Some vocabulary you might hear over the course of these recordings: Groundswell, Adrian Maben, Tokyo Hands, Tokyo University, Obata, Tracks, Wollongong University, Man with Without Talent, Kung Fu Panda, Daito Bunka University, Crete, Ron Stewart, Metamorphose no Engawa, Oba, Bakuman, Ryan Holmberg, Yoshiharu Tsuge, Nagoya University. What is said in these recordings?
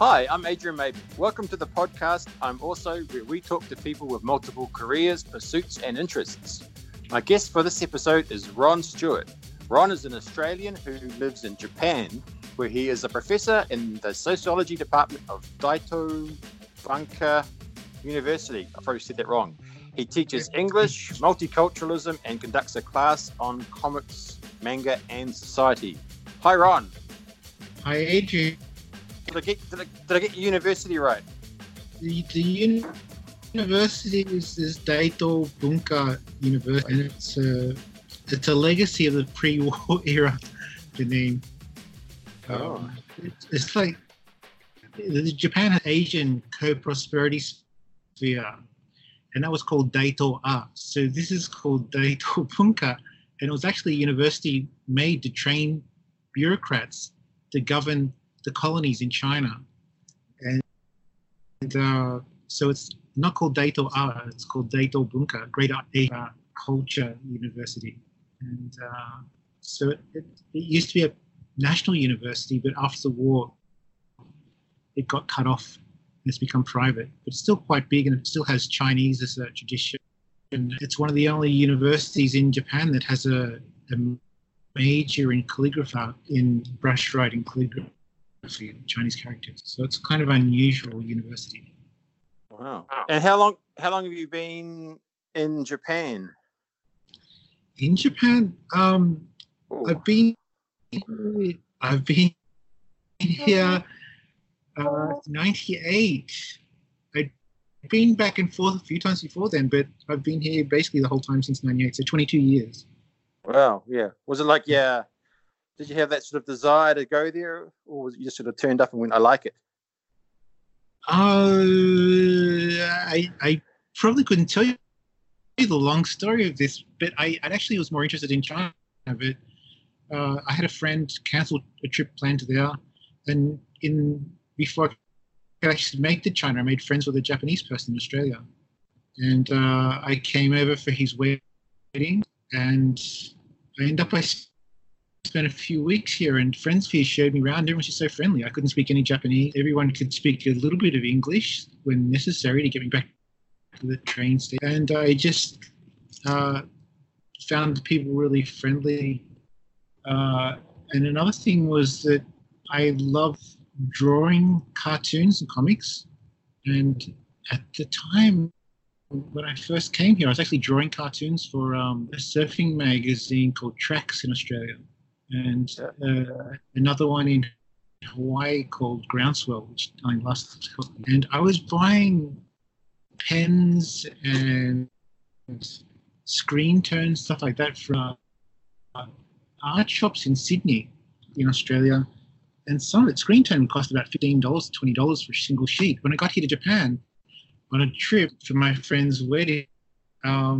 Hi, I'm Adrian Maben. Welcome to the podcast. I'm also where we talk to people with multiple careers, pursuits, and interests. My guest for this episode is Ron Stewart. Ron is an Australian who lives in Japan, where he is a professor in the sociology department of Daito Bunka University. I probably said that wrong. He teaches English, multiculturalism, and conducts a class on comics, manga, and society. Hi, Ron. Hi, Adrian. Did I get university right? The university is Daito Bunka University, and it's a legacy of the pre-war era, the name. Oh. It's like Japan had Asian co-prosperity sphere, and that was called Daito A. So this is called Daito Bunka, and it was actually a university made to train bureaucrats to govern the colonies in China. And so it's not called Daito A, it's called Daito Bunka, Great Asia Culture University. And so it used to be a national university, but after the war, it got cut off and it's become private. But it's still quite big and it still has Chinese as a tradition. And it's one of the only universities in Japan that has a major in calligraphy, in brush writing calligraphy, Chinese characters. So it's kind of unusual university. Wow. And how long have you been in Japan? In Japan? I've been here 98. I'd been back and forth a few times before then, but I've been here basically the whole time since 98, so 22 years. Wow, yeah. Was it like, yeah, did you have that sort of desire to go there, or was it you just sort of turned up and went, I like it? I probably couldn't tell you the long story of this, but I actually was more interested in China. But I had a friend cancel a trip planned there, and before I could actually make the China, I made friends with a Japanese person in Australia. And I came over for his wedding, and I ended up by spent a few weeks here, and friends here showed me around. Everyone was just so friendly. I couldn't speak any Japanese. Everyone could speak a little bit of English when necessary to get me back to the train station. And I just found people really friendly. And another thing was that I love drawing cartoons and comics. And at the time when I first came here, I was actually drawing cartoons for a surfing magazine called Tracks in Australia. And another one in Hawaii called Groundswell, which I lost. And I was buying pens and screen tones, stuff like that, from art shops in Sydney, in Australia. And some of that screen tone cost about $15, $20 for a single sheet. When I got here to Japan, on a trip for my friend's wedding, I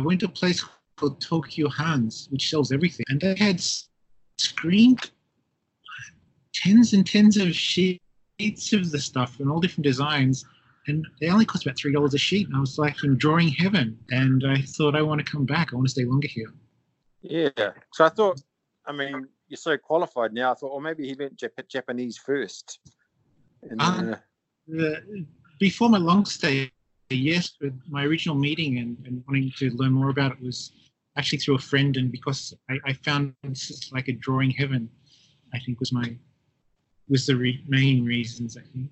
went to a place called Tokyo Hands, which sells everything, and they had screen tens and tens of sheets of the stuff and all different designs, and they only cost about $3 a sheet, and I was like in drawing heaven, and I thought, I want to come back, I want to stay longer here. Yeah, so I thought, I mean, you're so qualified now, I thought, well, maybe he meant Japanese first. And before my long stay, yes, but my original meeting and wanting to learn more about it was actually through a friend, and because I found this like a drawing heaven, I think was the main reasons, I think.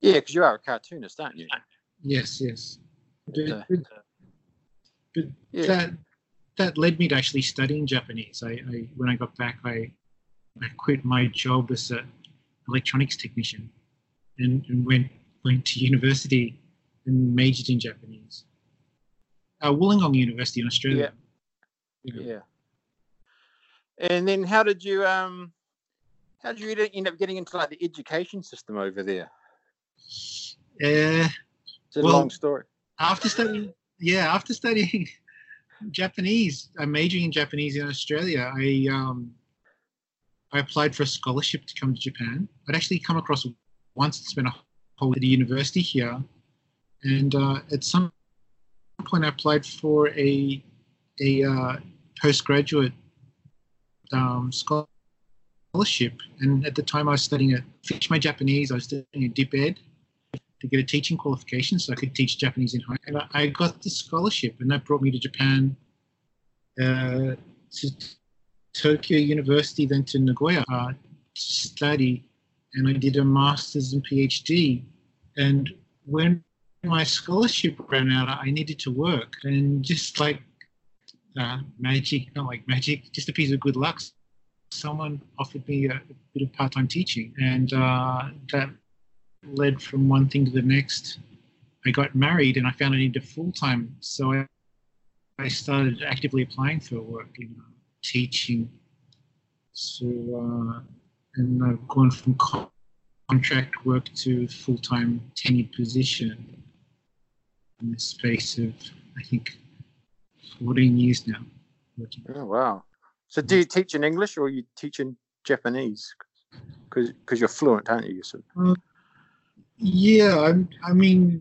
Yeah, because you are a cartoonist, aren't you? Yes. But that led me to actually studying Japanese. I when I got back, I quit my job as an electronics technician and went to university and majored in Japanese. Wollongong University in Australia. Yeah. And then how did you end up getting into like the education system over there? It's a long story. After studying Japanese, I'm majoring in Japanese in Australia. I applied for a scholarship to come to Japan. I'd actually come across once and spent a whole at the university here. And at some point, I applied for a postgraduate scholarship scholarship. And at the time I was studying, finished my Japanese, I was studying a dip ed to get a teaching qualification so I could teach Japanese in high school. And I got the scholarship, and that brought me to Japan, to Tokyo University, then to Nagoya to study. And I did a master's and PhD. And when my scholarship ran out, I needed to work. And just like magic, not like magic, just a piece of good luck, someone offered me a bit of part-time teaching. And that led from one thing to the next. I got married and I found I needed full-time. So I started actively applying for work in teaching. So, and I've gone from contract work to full-time tenured position in the space of, I think, 14 years now. Oh, wow. So do you teach in English or are you teaching Japanese? Because you're fluent, aren't you? So. Yeah, I mean,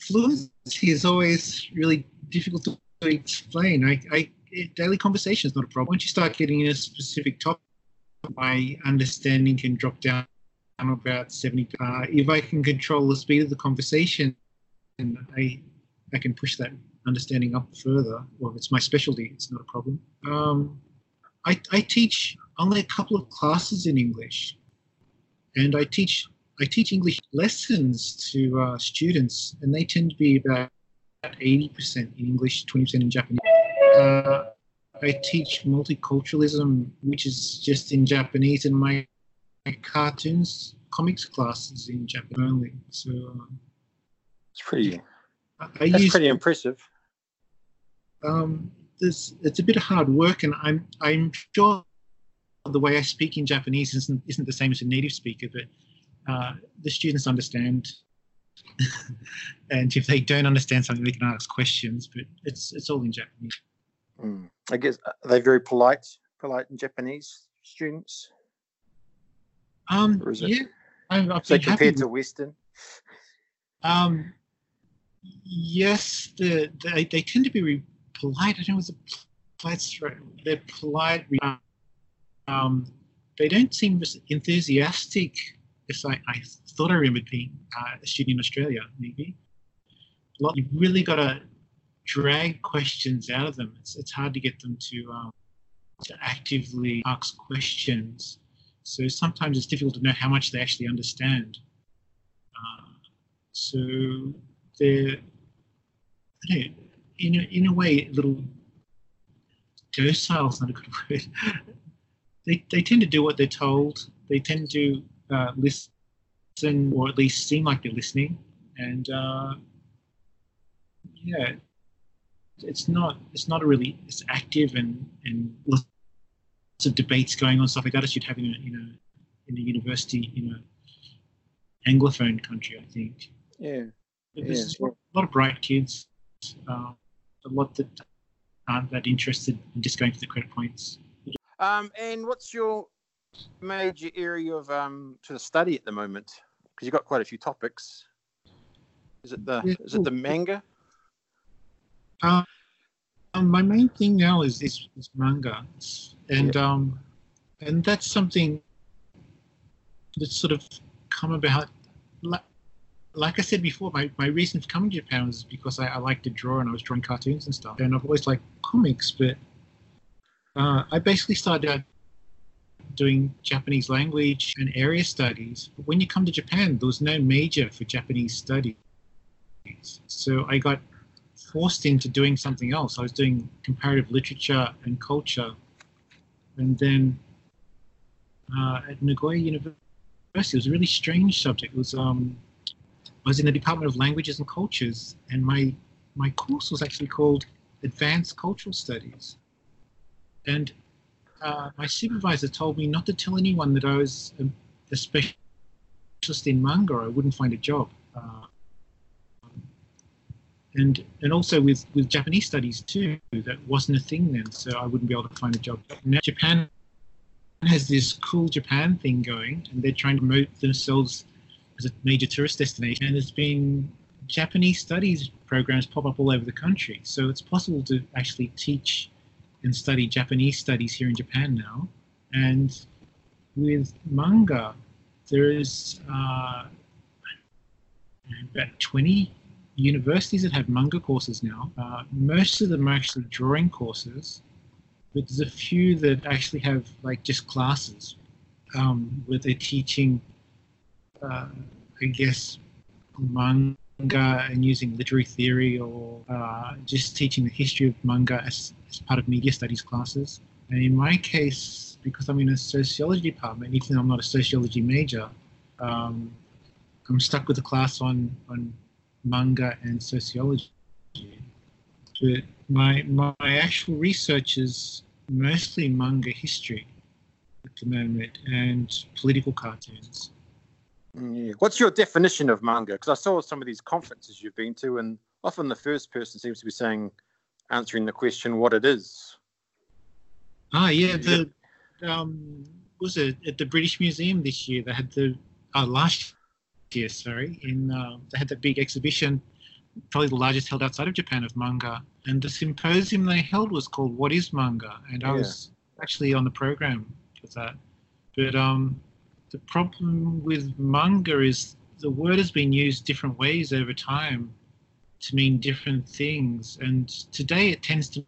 fluency is always really difficult to explain. Daily conversation is not a problem. Once you start getting in a specific topic, my understanding can drop down about 70%. If I can control the speed of the conversation, and I can push that understanding up further. Well, it's my specialty, it's not a problem. I teach only a couple of classes in English, and I teach English lessons to students, and they tend to be about 80% in English, 20% in Japanese. I teach multiculturalism, which is just in Japanese, and my cartoons, comics classes in Japanese only. So it's pretty. That's pretty impressive. It's a bit of hard work, and I'm sure the way I speak in Japanese isn't the same as a native speaker, but the students understand. And if they don't understand something, they can ask questions. But it's all in Japanese. I guess are they very polite in Japanese students? Yeah. I've so compared to Western? Yes, they tend to be polite. I don't know what's they're polite. They don't seem as enthusiastic as I thought I remembered being a student in Australia, maybe. You've really got to drag questions out of them. It's hard to get them to actively ask questions. So sometimes it's difficult to know how much they actually understand. So they're, I don't know, in a way, a little docile is not a good word. They tend to do what they're told. They tend to listen, or at least seem like they're listening. And yeah, it's active and lots of debates going on, stuff like that as you'd have in a university Anglophone country, I think. Yeah. But there's a lot of bright kids, a lot that aren't that interested in just going for the credit points. And what's your major area of sort of study at the moment? Because you've got quite a few topics. Is it the manga? My main thing now is manga, and and that's something that's sort of come about. Like I said before, my reason for coming to Japan was because I like to draw, and I was drawing cartoons and stuff, and I've always liked comics, but I basically started out doing Japanese language and area studies. But when you come to Japan, there was no major for Japanese studies. So I got forced into doing something else. I was doing comparative literature and culture. And then at Nagoya University, it was a really strange subject. It was I was in the Department of Languages and Cultures, and my course was actually called Advanced Cultural Studies. And my supervisor told me not to tell anyone that I was a specialist in manga, or I wouldn't find a job. And also with Japanese studies too, that wasn't a thing then, so I wouldn't be able to find a job. But now Japan has this cool Japan thing going, and they're trying to promote themselves as a major tourist destination, and there's been Japanese studies programs pop up all over the country. So it's possible to actually teach and study Japanese studies here in Japan now. And with manga, there is about 20 universities that have manga courses now. Most of them are actually drawing courses, but there's a few that actually have like just classes where they're teaching, I guess, manga and using literary theory, or just teaching the history of manga as part of media studies classes. And in my case, because I'm in a sociology department, even though I'm not a sociology major, I'm stuck with a class on manga and sociology. But my actual research is mostly manga history at the moment and political cartoons. Yeah. What's your definition of manga? Because I saw some of these conferences you've been to, and often the first person seems to be saying, answering the question what it is. Ah, yeah. The was it at the British Museum this year? They had the last year, sorry. They had that big exhibition, probably the largest held outside of Japan, of manga. And the symposium they held was called "What Is Manga?" And I was actually on the program for that. But the problem with manga is the word has been used different ways over time to mean different things. And today it tends to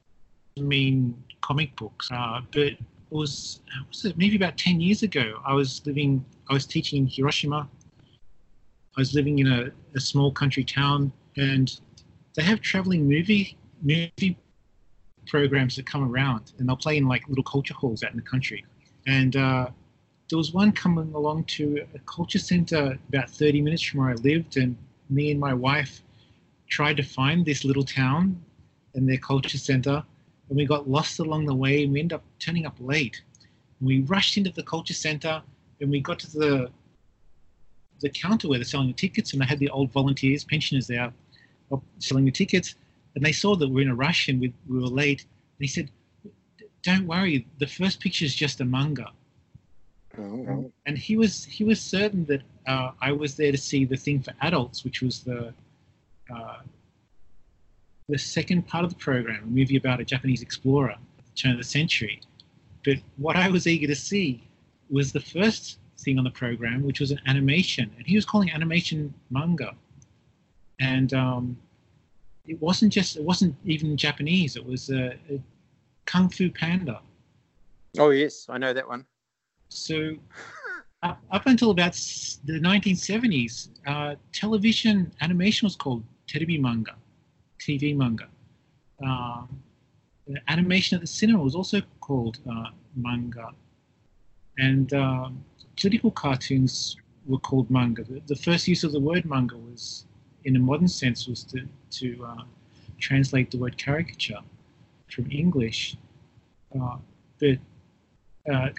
mean comic books. But it was it maybe about 10 years ago, I was teaching in Hiroshima. I was living in a small country town, and they have traveling movie programs that come around, and they'll play in like little culture halls out in the country. And there was one coming along to a culture center about 30 minutes from where I lived, and me and my wife tried to find this little town and their culture center, and we got lost along the way, and we ended up turning up late. And we rushed into the culture center, and we got to the counter where they're selling the tickets, and they had the old volunteers, pensioners there, selling the tickets, and they saw that we were in a rush and we were late. And he said, "Don't worry, the first picture is just a manga." Oh. And he was certain that I was there to see the thing for adults, which was the second part of the program, a movie about a Japanese explorer at the turn of the century. But what I was eager to see was the first thing on the program, which was an animation, and he was calling animation manga. And it wasn't even Japanese. It was a Kung Fu Panda. Oh yes, I know that one. So up until about the 1970s, television animation was called TV manga. Animation at the cinema was also called manga. And political cartoons were called manga. The first use of the word manga was, in a modern sense, was to translate the word caricature from English. But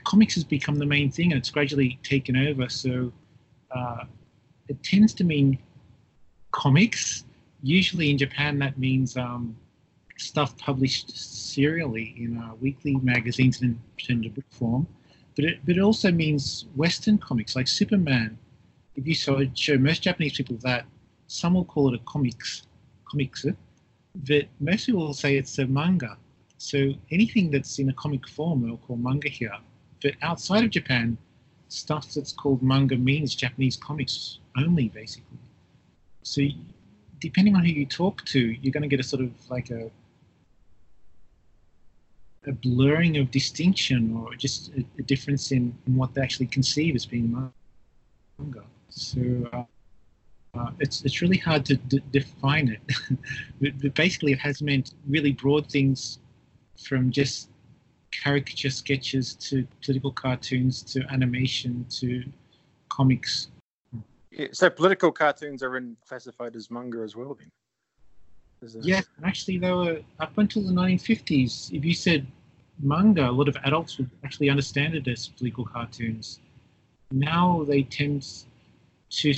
comics has become the main thing, and it's gradually taken over. So it tends to mean comics. Usually in Japan, that means stuff published serially in weekly magazines and turned into book form. But it also means Western comics, like Superman. If you show most Japanese people that, some will call it a comics, but most people will say it's a manga. So anything that's in a comic form, they'll call manga here. But outside of Japan, stuff that's called manga means Japanese comics only, basically. So depending on who you talk to, you're going to get a sort of like a blurring of distinction, or just a difference in what they actually conceive as being manga. So it's really hard to define it. But basically, it has meant really broad things, from just caricature sketches to political cartoons to animation to comics. Yeah, so political cartoons are classified as manga as well, then? Yes, and actually they were, up until the 1950s, if you said manga, a lot of adults would actually understand it as political cartoons. Now they tend to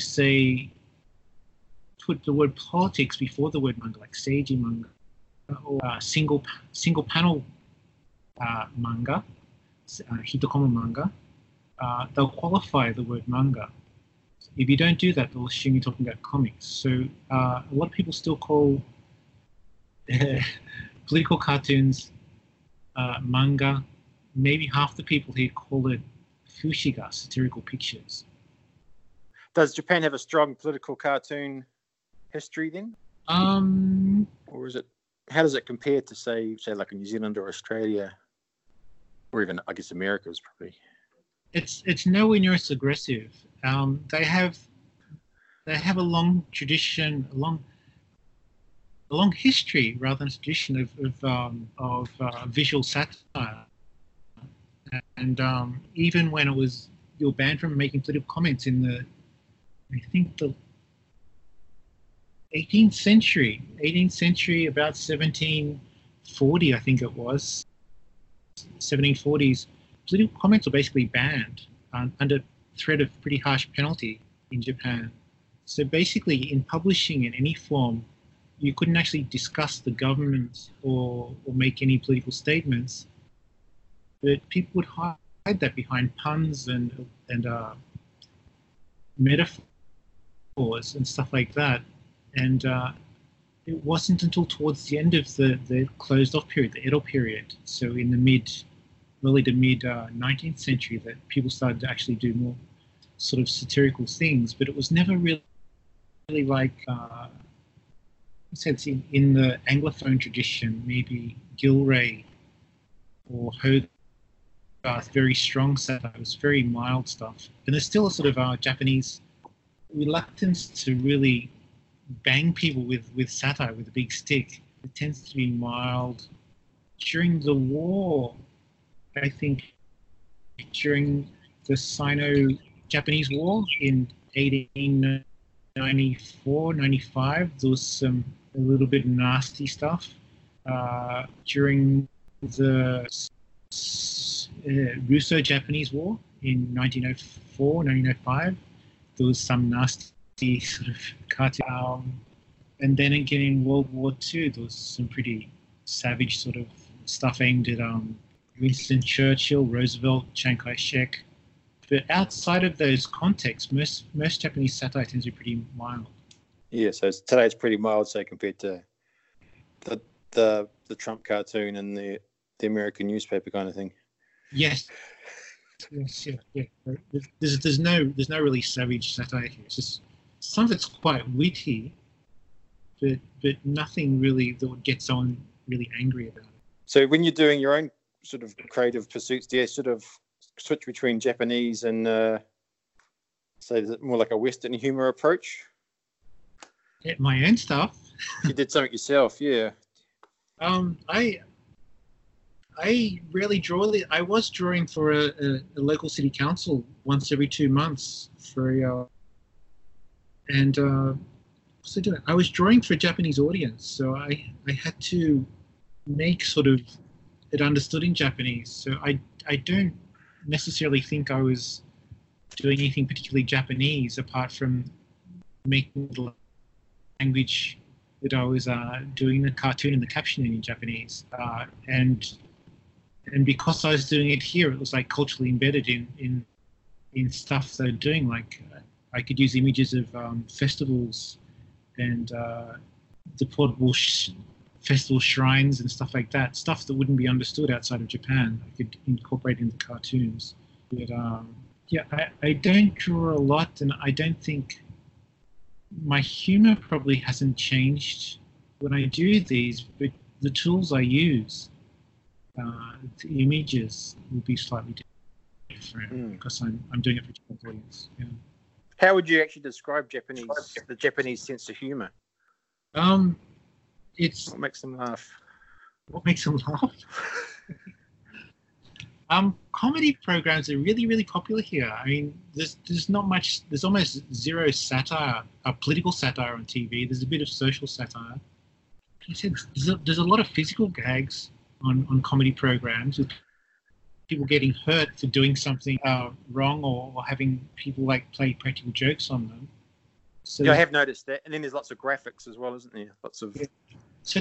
put the word politics before the word manga, like seiji manga, or single panel manga, hitokomo manga. They'll qualify the word manga. If you don't do that, they'll assume you're talking about comics. So a lot of people still call political cartoons manga, maybe half the people here call it Fushiga, satirical pictures. Does Japan have a strong political cartoon history then? Or is it, how does it compare to, say like New Zealand or Australia, or even, I guess, America is probably... It's nowhere near as aggressive. They have a long tradition, a long history rather than a tradition of visual satire. And even when it was, you were banned from making political comments in the, I think the 18th century, about 1740, I think it was, 1740s. Political comments were basically banned under threat of pretty harsh penalty in Japan. So basically, in publishing in any form, you couldn't actually discuss the government or make any political statements. But people would hide that behind puns and metaphors and stuff like that. And it wasn't until towards the end of the closed-off period, the Edo period, so in the early to mid 19th century, that people started to actually do more sort of satirical things, but it was never really like, sense in the Anglophone tradition, maybe Gilray or Hogarth, very strong satire. It was very mild stuff, and there's still a sort of Japanese reluctance to really bang people with satire with a big stick. It tends to be mild. During the war, I think during the Sino-Japanese War in 1894-95, there was a little bit nasty stuff. During the Russo-Japanese War in 1904-1905, there was some nasty sort of cartoon. And then again in World War II, there was some pretty savage sort of stuff aimed at Winston Churchill, Roosevelt, Chiang Kai-shek. But outside of those contexts, most Japanese satire tends to be pretty mild. Yeah, so today it's pretty mild, say, compared to the Trump cartoon and the American newspaper kind of thing. Yes. Yes, yeah. There's no really savage satire here. It's just some of it's quite witty, but nothing really that would get someone really angry about it. So when you're doing your own sort of creative pursuits, do you sort of switch between Japanese and say, is it more like a Western humor approach? Yeah, my own stuff. You did something yourself, yeah. I really draw. I was drawing for a local city council once every 2 months I was drawing for a Japanese audience, so I had to make sort of it understood in Japanese. So I don't necessarily think I was doing anything particularly Japanese apart from making the language that I was doing the cartoon and the captioning in Japanese. And because I was doing it here, it was like culturally embedded in stuff they're doing. Like I could use images of festivals and the portable festival shrines and stuff like that, stuff that wouldn't be understood outside of Japan. I could incorporate into cartoons. But I don't draw a lot, and I don't think my humor probably hasn't changed when I do these, but the tools I use, the images, will be slightly different because I'm doing it for Japanese audience. Yeah. How would you actually describe the Japanese sense of humor? What makes them laugh? What makes them laugh? Comedy programs are really, really popular here. I mean, there's not much. There's almost zero satire, political satire on TV. There's a bit of social satire. I said there's a lot of physical gags on comedy programs, with people getting hurt for doing something wrong, or having people like play practical jokes on them. So yeah, I have noticed that. And then there's lots of graphics as well, isn't there? Lots of. Yeah. So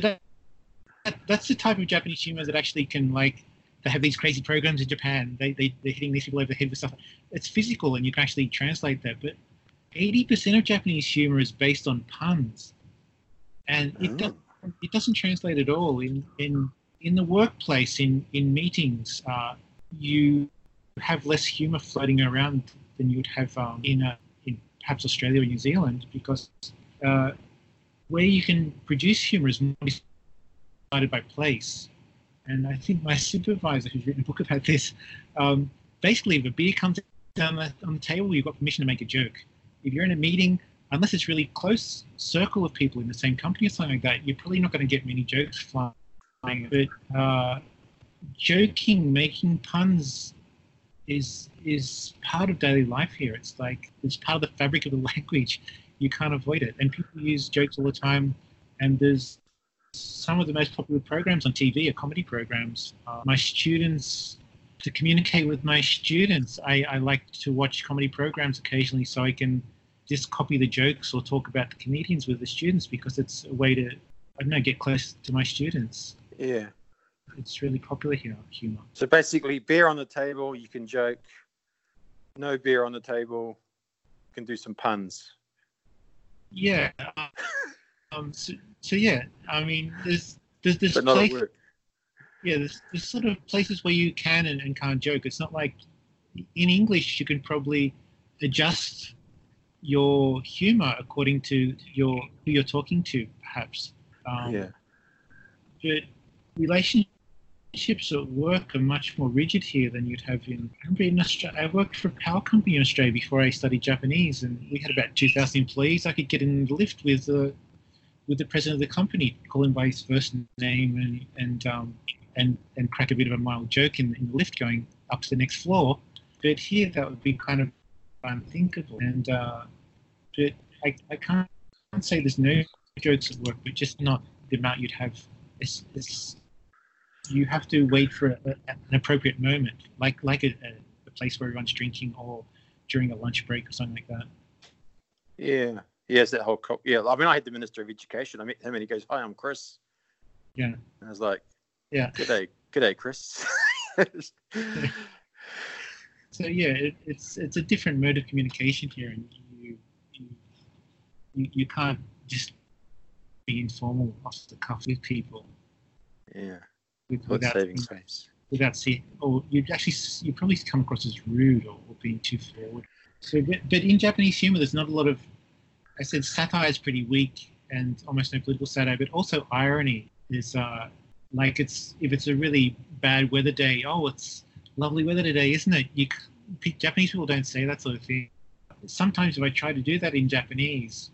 that's the type of Japanese humor that actually can, like, they have these crazy programs in Japan. They're hitting these people over the head with stuff. It's physical, and you can actually translate that. But 80% of Japanese humor is based on puns, and it doesn't translate at all in the workplace, in meetings. you have less humour floating around than you would have in perhaps Australia or New Zealand, because where you can produce humour is more decided by place. And I think my supervisor, who's written a book about this, basically if a beer comes down on the table, you've got permission to make a joke. If you're in a meeting, unless it's really close circle of people in the same company or something like that, you're probably not going to get many jokes flying. But joking, making puns is part of daily life here. It's like, it's part of the fabric of the language. You can't avoid it. And people use jokes all the time. And there's some of the most popular programs on TV are comedy programs. My students, to communicate with my students, I like to watch comedy programs occasionally so I can just copy the jokes or talk about the comedians with the students, because it's a way to, I don't know, get close to my students. Yeah. It's really popular here, humour. So basically, beer on the table, you can joke. No beer on the table, you can do some puns. Yeah. So yeah, I mean, there's but not place, at work. Yeah, there's sort of places where you can and can't joke. It's not like in English you can probably adjust your humour according to who you're talking to, perhaps. But relationships at work are much more rigid here than you'd have in. I remember in Australia, I worked for a power company in Australia before I studied Japanese, and we had about 2,000 employees. I could get in the lift with the president of the company, call him by his first name, and crack a bit of a mild joke in the lift going up to the next floor. But here that would be kind of unthinkable. And but I can't say there's no jokes at work, but just not the amount you'd have. You have to wait for an appropriate moment, like a place where everyone's drinking or during a lunch break or something like that. Yeah. Yes, that whole I mean, I had the Minister of Education. I met him and he goes, "Hi, I'm Chris." Yeah. And I was like, "Yeah, good day, Chris." So yeah, it's a different mode of communication here, and you can't just be informal off the cuff with people. Yeah. Without saving space. Without seeing, or you probably come across as rude or being too forward. So, but in Japanese humor, there's not a lot of. I said satire is pretty weak and almost no political satire, but also irony is like if it's a really bad weather day, "Oh, it's lovely weather today, isn't it?" Japanese people don't say that sort of thing. Sometimes if I try to do that in Japanese,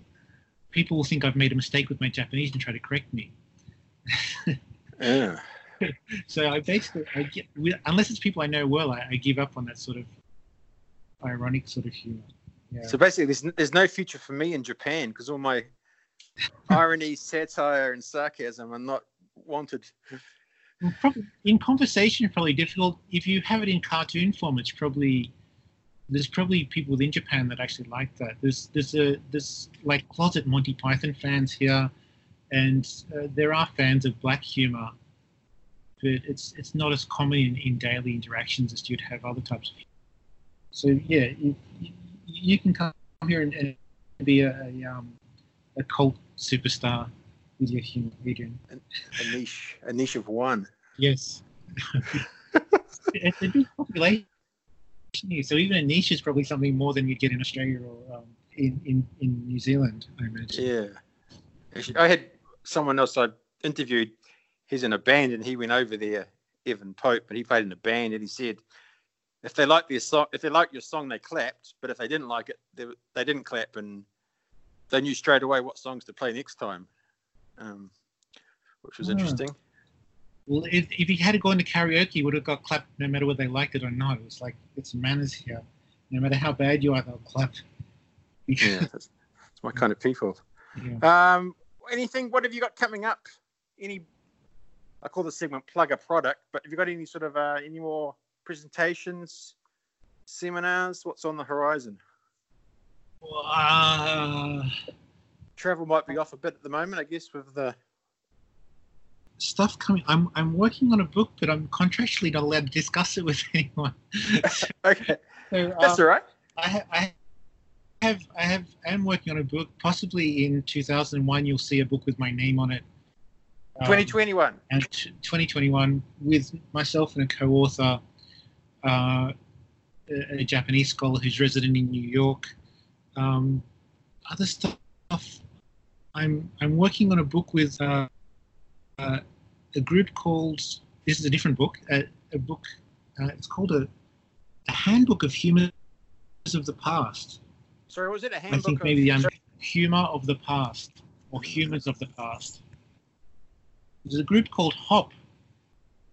people will think I've made a mistake with my Japanese and try to correct me. Yeah. So unless it's people I know well, I give up on that sort of ironic sort of humor. Yeah. So basically, there's no future for me in Japan because all my irony, satire, and sarcasm are not wanted. Well, probably, in conversation, probably difficult. If you have it in cartoon form, it's probably there's people within Japan that actually like that. There's like closet Monty Python fans here, and there are fans of black humor, but it's not as common in daily interactions as you'd have other types of. So yeah. You can come here and be a cult superstar with your humor, Adrian. A niche of one. Yes. It's a big population here, so even a niche is probably something more than you'd get in Australia or in New Zealand, I imagine. Yeah. Actually, I had someone else I interviewed. He's in a band, and he went over there, Evan Pope, but he played in a band, and he said, if they liked your song, they clapped. But if they didn't like it, they didn't clap, and they knew straight away what songs to play next time, which was interesting. Well, if he had to go into karaoke, he would have got clapped no matter whether they liked it or not. It was like it's manners here. No matter how bad you are, they'll clap. Yeah, that's my kind of people. Yeah. What have you got coming up? I call the segment "Plug a Product," but have you got any sort of any more? Presentations, seminars, what's on the horizon? Well, travel might be off a bit at the moment, I guess, with the stuff coming. I'm working on a book, but I'm contractually not allowed to discuss it with anyone. Okay, so, that's all right. I am working on a book. Possibly in 2001, you'll see a book with my name on it. 2021 with myself and a co-author. a Japanese scholar who's resident in New York. Other stuff. I'm working on a book with a group called, this is a different book, it's called a Handbook of Humors of the Past. Sorry, was it a handbook? I think maybe the Humor of the Past or Humors of the Past. There's a group called HOP,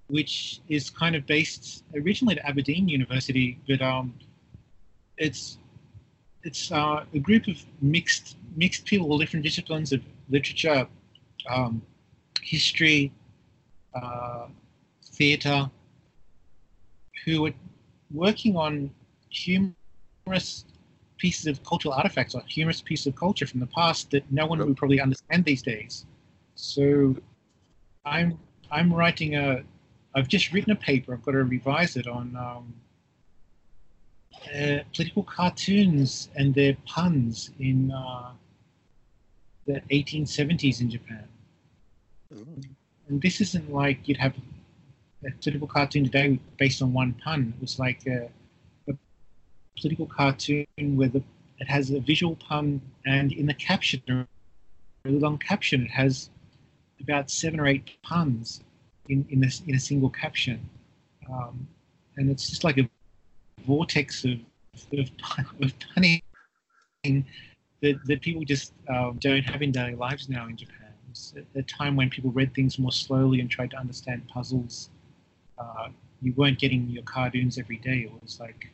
which is kind of based originally at Aberdeen University, but it's a group of mixed people, all different disciplines of literature, history, theatre, who are working on humorous pieces of cultural artifacts or humorous pieces of culture from the past that no one would probably understand these days. So I'm writing I've just written a paper, I've got to revise it, on political cartoons and their puns in the 1870s in Japan. And this isn't like you'd have a political cartoon today based on one pun. It was like a political cartoon where it has a visual pun, and in the caption, a really long caption, it has about 7 or 8 puns in a single caption. And it's just like a vortex of punning that people just don't have in daily lives now in Japan. A time when people read things more slowly and tried to understand puzzles. You weren't getting your cartoons every day. It was like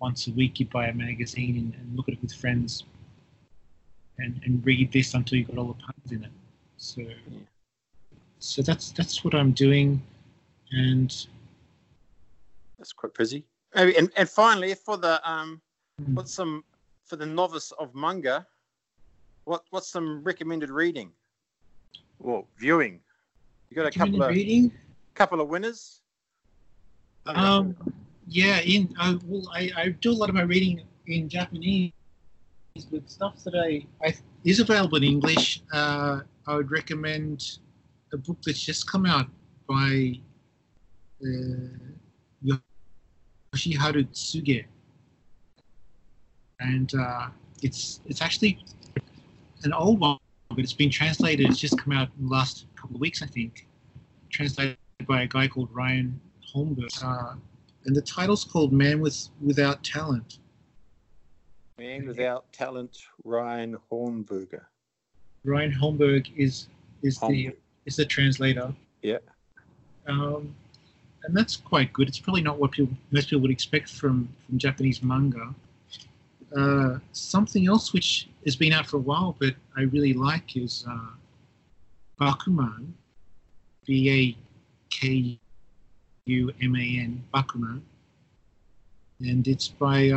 once a week you'd buy a magazine and look at it with friends and read this until you got all the puns in it. So, yeah. So that's what I'm doing, and that's quite busy. And finally, for the for the novice of manga, what's some recommended reading? Well, viewing. You got a couple of winners. Yeah. I do a lot of my reading in Japanese, but stuff that I is available in English. I would recommend a book that's just come out by Yoshiharu Tsuge, and it's actually an old one, but it's been translated. It's just come out in the last couple of weeks, I think. Translated by a guy called Ryan Holmberg, and the title's called "Man with Without Talent." Man Without Talent, Ryan Holmberg. Ryan Holmberg is the translator. Yeah. And that's quite good. It's probably not what most people would expect from Japanese manga. Something else which has been out for a while, but I really like, is Bakuman, B-A-K-U-M-A-N, Bakuman. And it's by a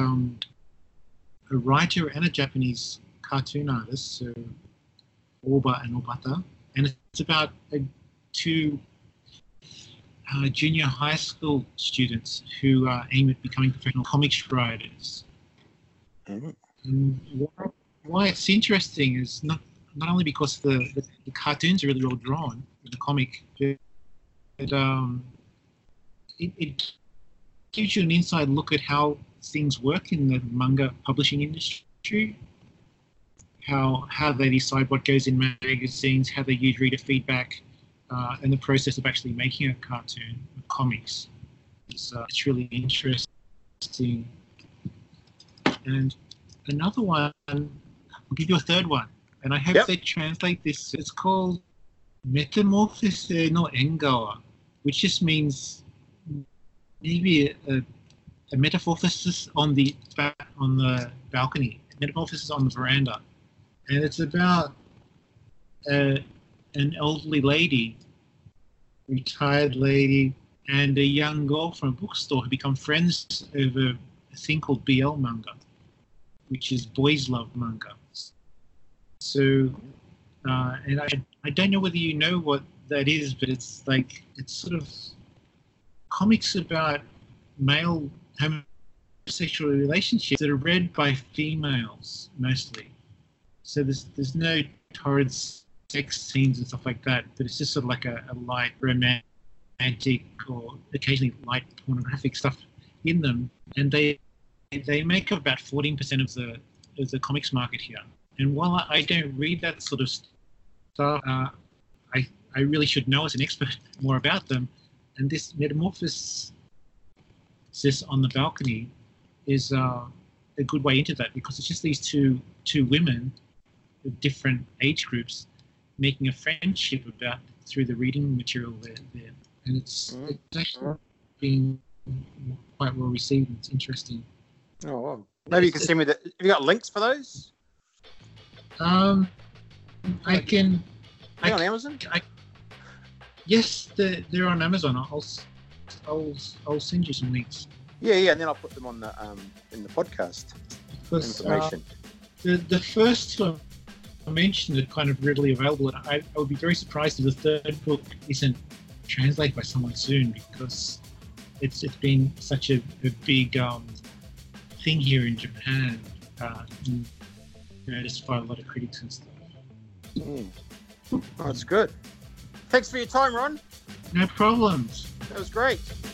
writer and a Japanese cartoon artist, so Oba and Obata. And it's about two junior high school students who aim at becoming professional comics writers. And why it's interesting is not only because the cartoons are really well drawn in the comic, but it gives you an inside look at how things work in the manga publishing industry, how they decide what goes in magazines, how they use reader feedback, and the process of actually making a cartoon, comics. It's really interesting. And another one, I'll give you a third one, and I hope they translate this. It's called Metamorphose no Engawa, which just means maybe a metamorphosis on the balcony, metamorphosis on the veranda. And it's about an elderly lady, retired lady, and a young girl from a bookstore who become friends over a thing called BL manga, which is boys love manga. So, and I don't know whether you know what that is, but it's like, it's sort of comics about male homosexual relationships that are read by females mostly. So there's no torrid sex scenes and stuff like that, but it's just sort of like a light romantic or occasionally light pornographic stuff. in them, and they make up about 14% of the comics market here. And while I don't read that sort of stuff, I really should know as an expert more about them. And this metamorphosis on the balcony is a good way into that, because it's just these two women with different age groups making a friendship about through the reading material there. And it's actually been quite well received. It's interesting. Oh, wow. Maybe you can send me the... Have you got links for those? I can... Are they on Amazon? Yes, they're on Amazon. I'll send you some links. Yeah, and then I'll put them on the in the podcast information. The first one I mentioned is kind of readily available, and I would be very surprised if the third book isn't translated by someone soon, because it's been such a big thing here in Japan. Just by a lot of critics and stuff. Oh, that's good. Thanks for your time, Ron. No problems. That was great.